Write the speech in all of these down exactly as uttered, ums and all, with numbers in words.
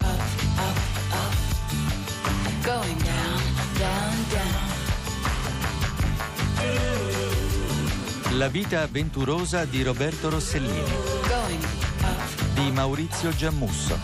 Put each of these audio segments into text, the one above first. up, up. Going down, down, down. La vita avventurosa di Roberto Rossellini, di Maurizio Giammusso.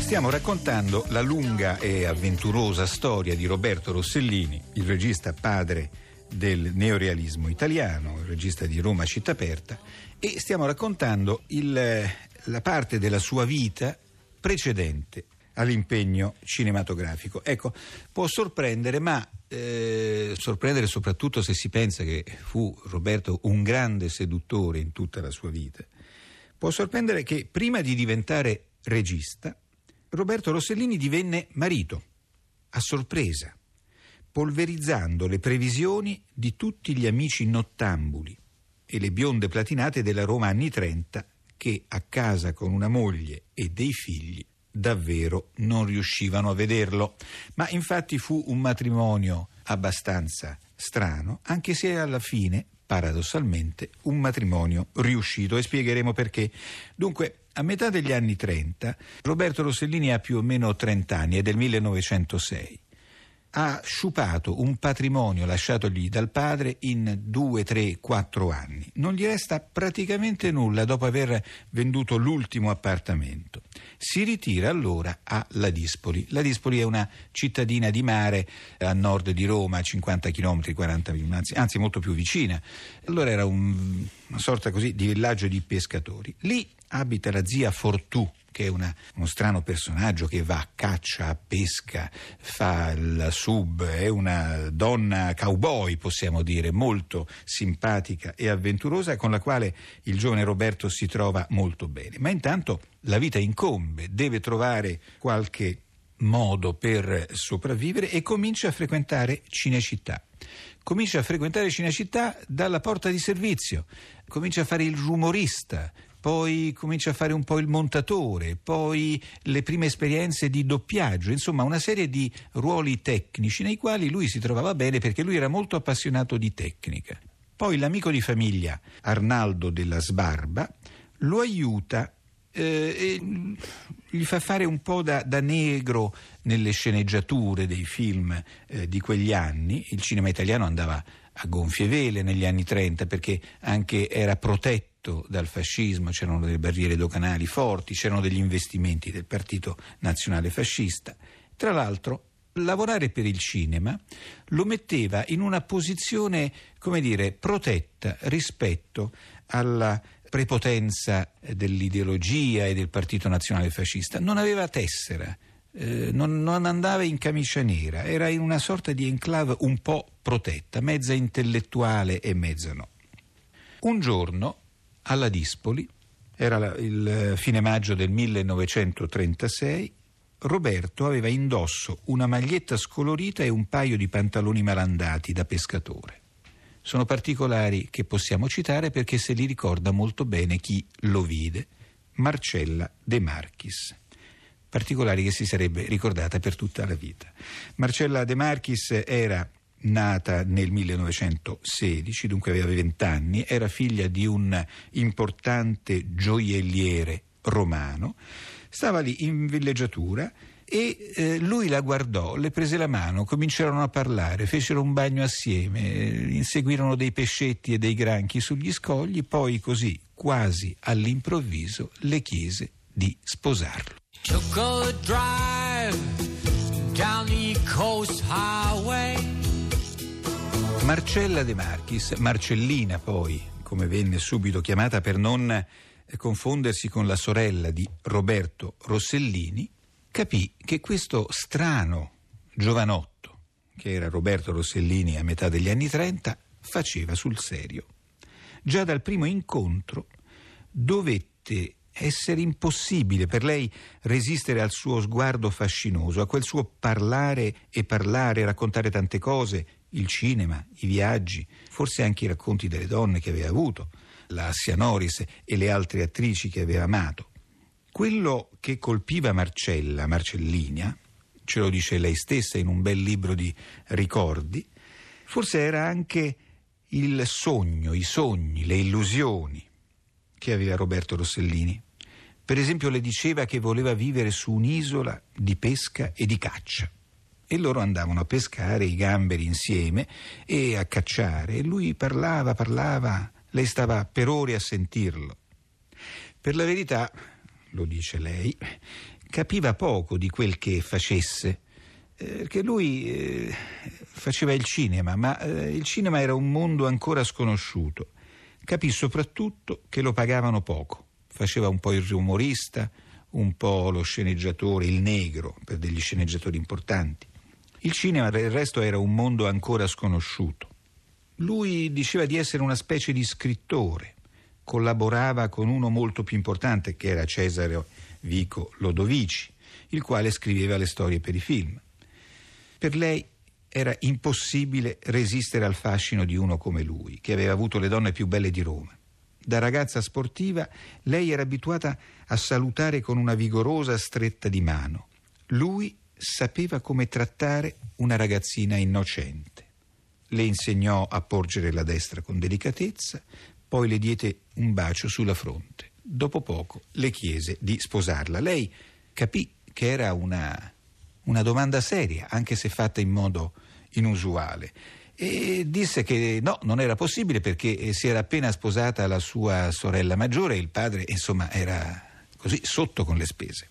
Stiamo raccontando la lunga e avventurosa storia di Roberto Rossellini, il regista padre del neorealismo italiano, il regista di Roma Città Aperta, e stiamo raccontando il, la parte della sua vita precedente all'impegno cinematografico. Ecco, può sorprendere, ma eh, sorprendere soprattutto se si pensa che fu Roberto un grande seduttore in tutta la sua vita. Può sorprendere che prima di diventare regista, Roberto Rossellini divenne marito, a sorpresa, polverizzando le previsioni di tutti gli amici nottambuli e le bionde platinate della Roma anni trenta, che a casa con una moglie e dei figli davvero non riuscivano a vederlo. Ma infatti fu un matrimonio abbastanza strano, anche se alla fine, paradossalmente, un matrimonio riuscito, e spiegheremo perché. Dunque, a metà degli anni trenta, Roberto Rossellini ha più o meno trenta anni, è del millenovecentosei. Ha sciupato un patrimonio lasciatogli dal padre in due, tre, quattro anni. Non gli resta praticamente nulla dopo aver venduto l'ultimo appartamento. Si ritira allora a Ladispoli. Ladispoli è una cittadina di mare a nord di Roma, cinquanta chilometri, quaranta chilometri, anzi, anzi molto più vicina. Allora era un, una sorta così di villaggio di pescatori. Lì abita la zia Fortù, che è una, uno strano personaggio che va a caccia, a pesca, fa la sub, è una donna cowboy, possiamo dire, molto simpatica e avventurosa, con la quale il giovane Roberto si trova molto bene. Ma intanto la vita incombe, deve trovare qualche modo per sopravvivere e comincia a frequentare Cinecittà. Comincia a frequentare Cinecittà dalla porta di servizio, comincia a fare il rumorista, poi comincia a fare un po' il montatore, poi le prime esperienze di doppiaggio, insomma una serie di ruoli tecnici nei quali lui si trovava bene, perché lui era molto appassionato di tecnica. Poi l'amico di famiglia Arnaldo della Sbarba lo aiuta eh, e gli fa fare un po' da, da negro nelle sceneggiature dei film eh, di quegli anni. Il cinema italiano andava a gonfie vele negli anni trenta, perché anche era protetto dal fascismo, c'erano delle barriere doganali forti, c'erano degli investimenti del Partito Nazionale Fascista. Tra l'altro, lavorare per il cinema lo metteva in una posizione, come dire, protetta rispetto alla prepotenza dell'ideologia e del Partito Nazionale Fascista. Non aveva tessera, eh, non, non andava in camicia nera, era in una sorta di enclave un po' protetta, mezza intellettuale e mezza no. Un giorno a Ladispoli, era il fine maggio del millenovecentotrentasei, Roberto aveva indosso una maglietta scolorita e un paio di pantaloni malandati da pescatore. Sono particolari che possiamo citare perché se li ricorda molto bene chi lo vide, Marcella De Marchis. Particolari che si sarebbe ricordata per tutta la vita. Marcella De Marchis era nata nel millenovecentosedici, dunque aveva vent'anni, era figlia di un importante gioielliere romano, stava lì in villeggiatura e eh, lui la guardò, le prese la mano, cominciarono a parlare, fecero un bagno assieme, inseguirono dei pescetti e dei granchi sugli scogli, poi così, quasi all'improvviso, le chiese di sposarlo. Chocolate Drive, down the coast highway. Marcella De Marchis, Marcellina poi, come venne subito chiamata per non confondersi con la sorella di Roberto Rossellini, capì che questo strano giovanotto, che era Roberto Rossellini a metà degli anni trenta, faceva sul serio. Già dal primo incontro dovette essere impossibile per lei resistere al suo sguardo fascinoso, a quel suo parlare e parlare, raccontare tante cose, il cinema, i viaggi, forse anche i racconti delle donne che aveva avuto, la Assia Noris e le altre attrici che aveva amato. Quello che colpiva Marcella, Marcellina, ce lo dice lei stessa in un bel libro di ricordi, forse era anche il sogno, i sogni, le illusioni che aveva Roberto Rossellini. Per esempio, le diceva che voleva vivere su un'isola di pesca e di caccia, e loro andavano a pescare i gamberi insieme e a cacciare, e lui parlava, parlava, lei stava per ore a sentirlo. Per la verità, lo dice lei, capiva poco di quel che facesse, perché lui eh, faceva il cinema, ma eh, il cinema era un mondo ancora sconosciuto. Capì soprattutto che lo pagavano poco, faceva un po' il rumorista, un po' lo sceneggiatore, il negro per degli sceneggiatori importanti. Il cinema del resto era un mondo ancora sconosciuto. Lui diceva di essere una specie di scrittore, collaborava con uno molto più importante che era Cesare Vico Lodovici, il quale scriveva le storie per i film. Per lei era impossibile resistere al fascino di uno come lui, che aveva avuto le donne più belle di Roma. Da ragazza sportiva, lei era abituata a salutare con una vigorosa stretta di mano. Lui sapeva come trattare una ragazzina innocente. Le insegnò a porgere la destra con delicatezza, poi le diede un bacio sulla fronte. Dopo poco le chiese di sposarla. Lei capì che era una... una domanda seria, anche se fatta in modo inusuale, e disse che no, non era possibile perché si era appena sposata la sua sorella maggiore e il padre, insomma, era così sotto con le spese.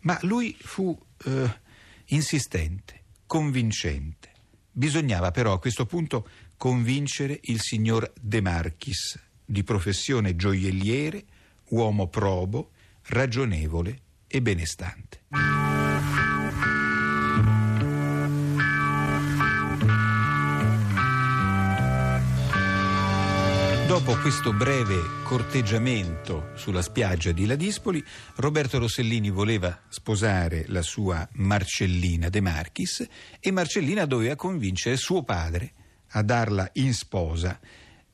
Ma lui fu eh, insistente, convincente. Bisognava però a questo punto convincere il signor De Marchis, di professione gioielliere, uomo probo, ragionevole e benestante. Dopo questo breve corteggiamento sulla spiaggia di Ladispoli, Roberto Rossellini voleva sposare la sua Marcellina De Marchis e Marcellina doveva convincere suo padre a darla in sposa.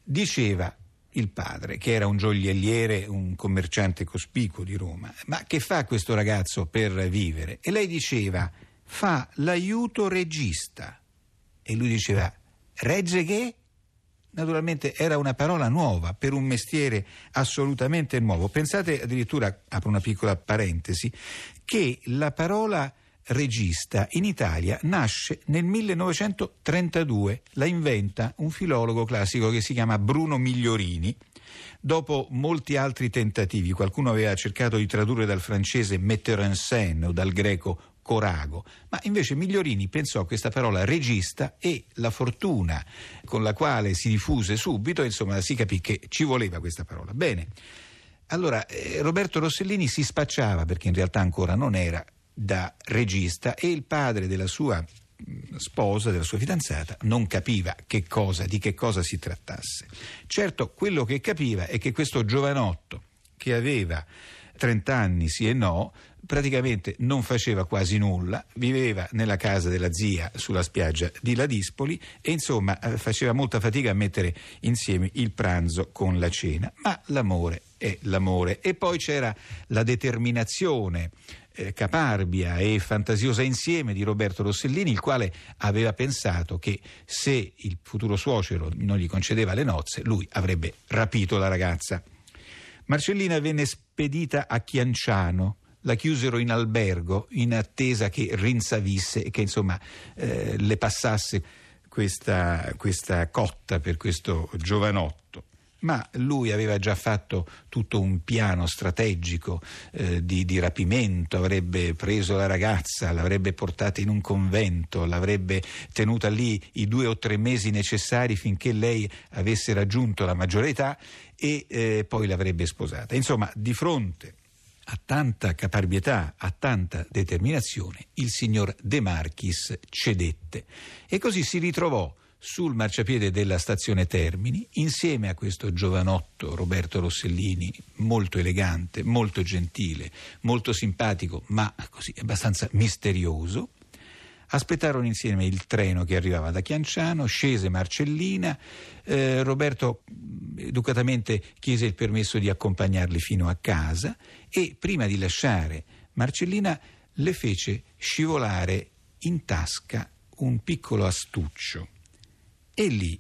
Diceva il padre, che era un gioielliere, un commerciante cospicuo di Roma, ma che fa questo ragazzo per vivere? E lei diceva, fa l'aiuto regista. E lui diceva, regge che? Naturalmente era una parola nuova per un mestiere assolutamente nuovo. Pensate addirittura, apro una piccola parentesi, che la parola regista in Italia nasce nel millenovecentotrentadue, la inventa un filologo classico che si chiama Bruno Migliorini, dopo molti altri tentativi. Qualcuno aveva cercato di tradurre dal francese metteur en scène o dal greco corago, ma invece Migliorini pensò a questa parola regista, e la fortuna con la quale si diffuse subito, insomma, si capì che ci voleva questa parola. Bene, allora eh, Roberto Rossellini si spacciava, perché in realtà ancora non era, da regista, e il padre della sua sposa, della sua fidanzata, non capiva che cosa, di che cosa si trattasse. Certo, quello che capiva è che questo giovanotto, che aveva trent'anni sì e no, praticamente non faceva quasi nulla, viveva nella casa della zia sulla spiaggia di Ladispoli e insomma faceva molta fatica a mettere insieme il pranzo con la cena. Ma l'amore è l'amore, e poi c'era la determinazione eh, caparbia e fantasiosa insieme di Roberto Rossellini, il quale aveva pensato che se il futuro suocero non gli concedeva le nozze, lui avrebbe rapito la ragazza. Marcellina venne spedita a Chianciano, la chiusero in albergo in attesa che rinsavisse e che insomma eh, le passasse questa, questa cotta per questo giovanotto. Ma lui aveva già fatto tutto un piano strategico eh, di, di rapimento, avrebbe preso la ragazza, l'avrebbe portata in un convento, l'avrebbe tenuta lì i due o tre mesi necessari finché lei avesse raggiunto la maggiore età e eh, poi l'avrebbe sposata. Insomma, di fronte a tanta caparbietà, a tanta determinazione, il signor De Marchis cedette e così si ritrovò sul marciapiede della stazione Termini, insieme a questo giovanotto Roberto Rossellini, molto elegante, molto gentile, molto simpatico, ma così abbastanza misterioso. Aspettarono insieme il treno che arrivava da Chianciano, scese Marcellina, eh, Roberto educatamente chiese il permesso di accompagnarli fino a casa e prima di lasciare Marcellina le fece scivolare in tasca un piccolo astuccio e lì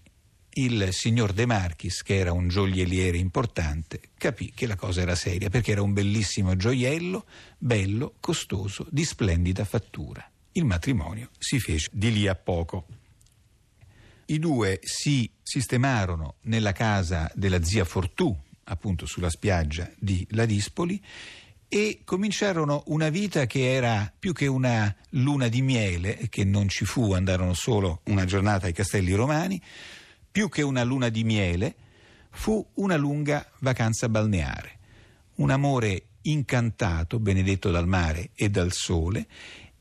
il signor De Marchis, che era un gioielliere importante, capì che la cosa era seria perché era un bellissimo gioiello, bello, costoso, di splendida fattura. Il matrimonio si fece di lì a poco. I due si sistemarono nella casa della zia Fortù, appunto sulla spiaggia di Ladispoli, e cominciarono una vita che era più che una luna di miele, che non ci fu, andarono solo una giornata ai Castelli Romani, più che una luna di miele, fu una lunga vacanza balneare, un amore incantato, benedetto dal mare e dal sole,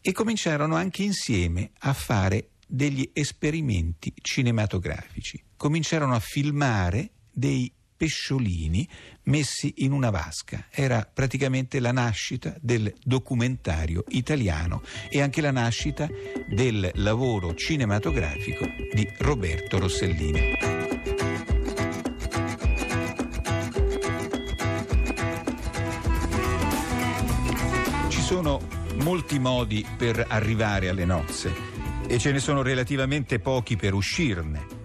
e cominciarono anche insieme a fare degli esperimenti cinematografici. Cominciarono a filmare dei pesciolini messi in una vasca. Era praticamente la nascita del documentario italiano e anche la nascita del lavoro cinematografico di Roberto Rossellini. Ci sono molti modi per arrivare alle nozze e ce ne sono relativamente pochi per uscirne.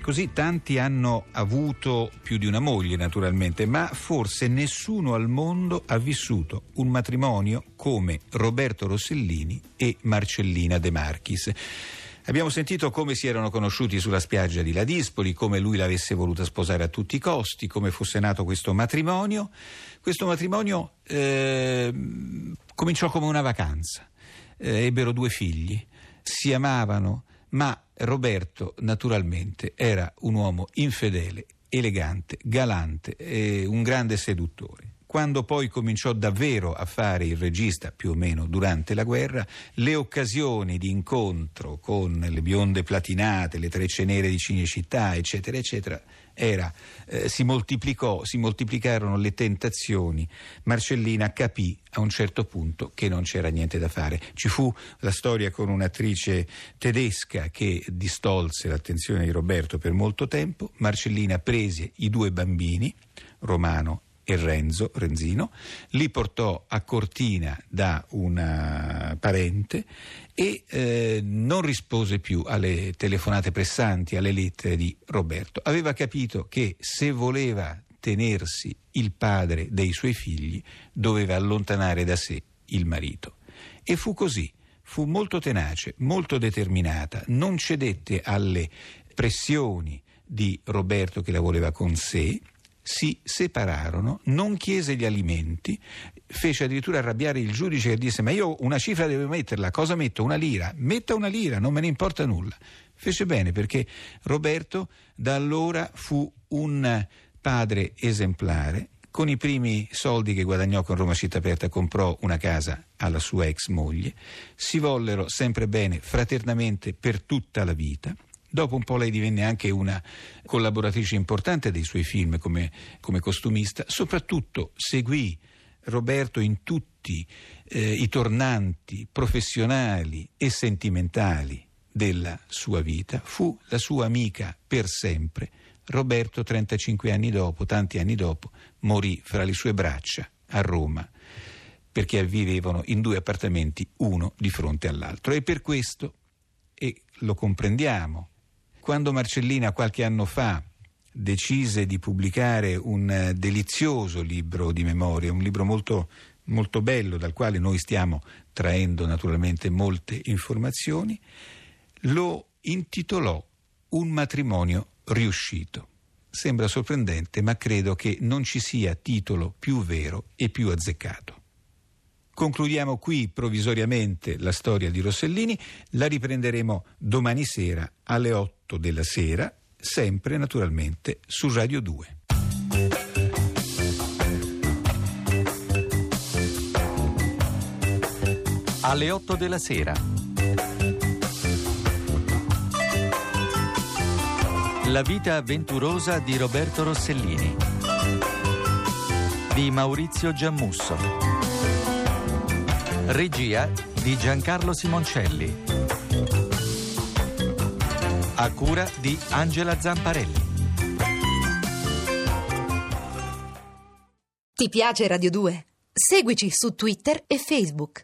Così tanti hanno avuto più di una moglie, naturalmente, ma forse nessuno al mondo ha vissuto un matrimonio come Roberto Rossellini e Marcellina De Marchis. Abbiamo sentito come si erano conosciuti sulla spiaggia di Ladispoli, come lui l'avesse voluta sposare a tutti i costi, come fosse nato questo matrimonio. Questo matrimonio eh, cominciò come una vacanza, eh, ebbero due figli, si amavano, ma Roberto naturalmente era un uomo infedele, elegante, galante e un grande seduttore. Quando poi cominciò davvero a fare il regista, più o meno durante la guerra, le occasioni di incontro con le bionde platinate, le trecce nere di Cinecittà, eccetera, eccetera, era, eh, si moltiplicò, si moltiplicarono le tentazioni. Marcellina capì a un certo punto che non c'era niente da fare. Ci fu la storia con un'attrice tedesca che distolse l'attenzione di Roberto per molto tempo. Marcellina prese i due bambini, Romano e Renzo, Renzino, li portò a Cortina da una parente e eh, non rispose più alle telefonate pressanti, alle lettere di Roberto. Aveva capito che se voleva tenersi il padre dei suoi figli doveva allontanare da sé il marito. E fu così, fu molto tenace, molto determinata, non cedette alle pressioni di Roberto che la voleva con sé. Si separarono, non chiese gli alimenti, fece addirittura arrabbiare il giudice che disse: ma io una cifra devo metterla, cosa metto? Una lira? Metta una lira, non me ne importa nulla. Fece bene perché Roberto da allora fu un padre esemplare. Con i primi soldi che guadagnò con Roma Città Aperta comprò una casa alla sua ex moglie, si vollero sempre bene fraternamente per tutta la vita. Dopo un po' lei divenne anche una collaboratrice importante dei suoi film come, come costumista, soprattutto seguì Roberto in tutti eh, i tornanti professionali e sentimentali della sua vita, fu la sua amica per sempre. Roberto trentacinque anni dopo, tanti anni dopo, morì fra le sue braccia a Roma, perché vivevano in due appartamenti uno di fronte all'altro e per questo, e lo comprendiamo, quando Marcellina qualche anno fa decise di pubblicare un delizioso libro di memoria, un libro molto, molto bello dal quale noi stiamo traendo naturalmente molte informazioni, lo intitolò Un matrimonio riuscito. Sembra sorprendente, ma credo che non ci sia titolo più vero e più azzeccato. Concludiamo qui provvisoriamente la storia di Rossellini, la riprenderemo domani sera alle otto della sera, sempre naturalmente su Radio due. Alle otto della sera. La vita avventurosa di Roberto Rossellini, di Maurizio Giammusso. Regia di Giancarlo Simoncelli. A cura di Angela Zamparelli. Ti piace Radio due? Seguici su Twitter e Facebook.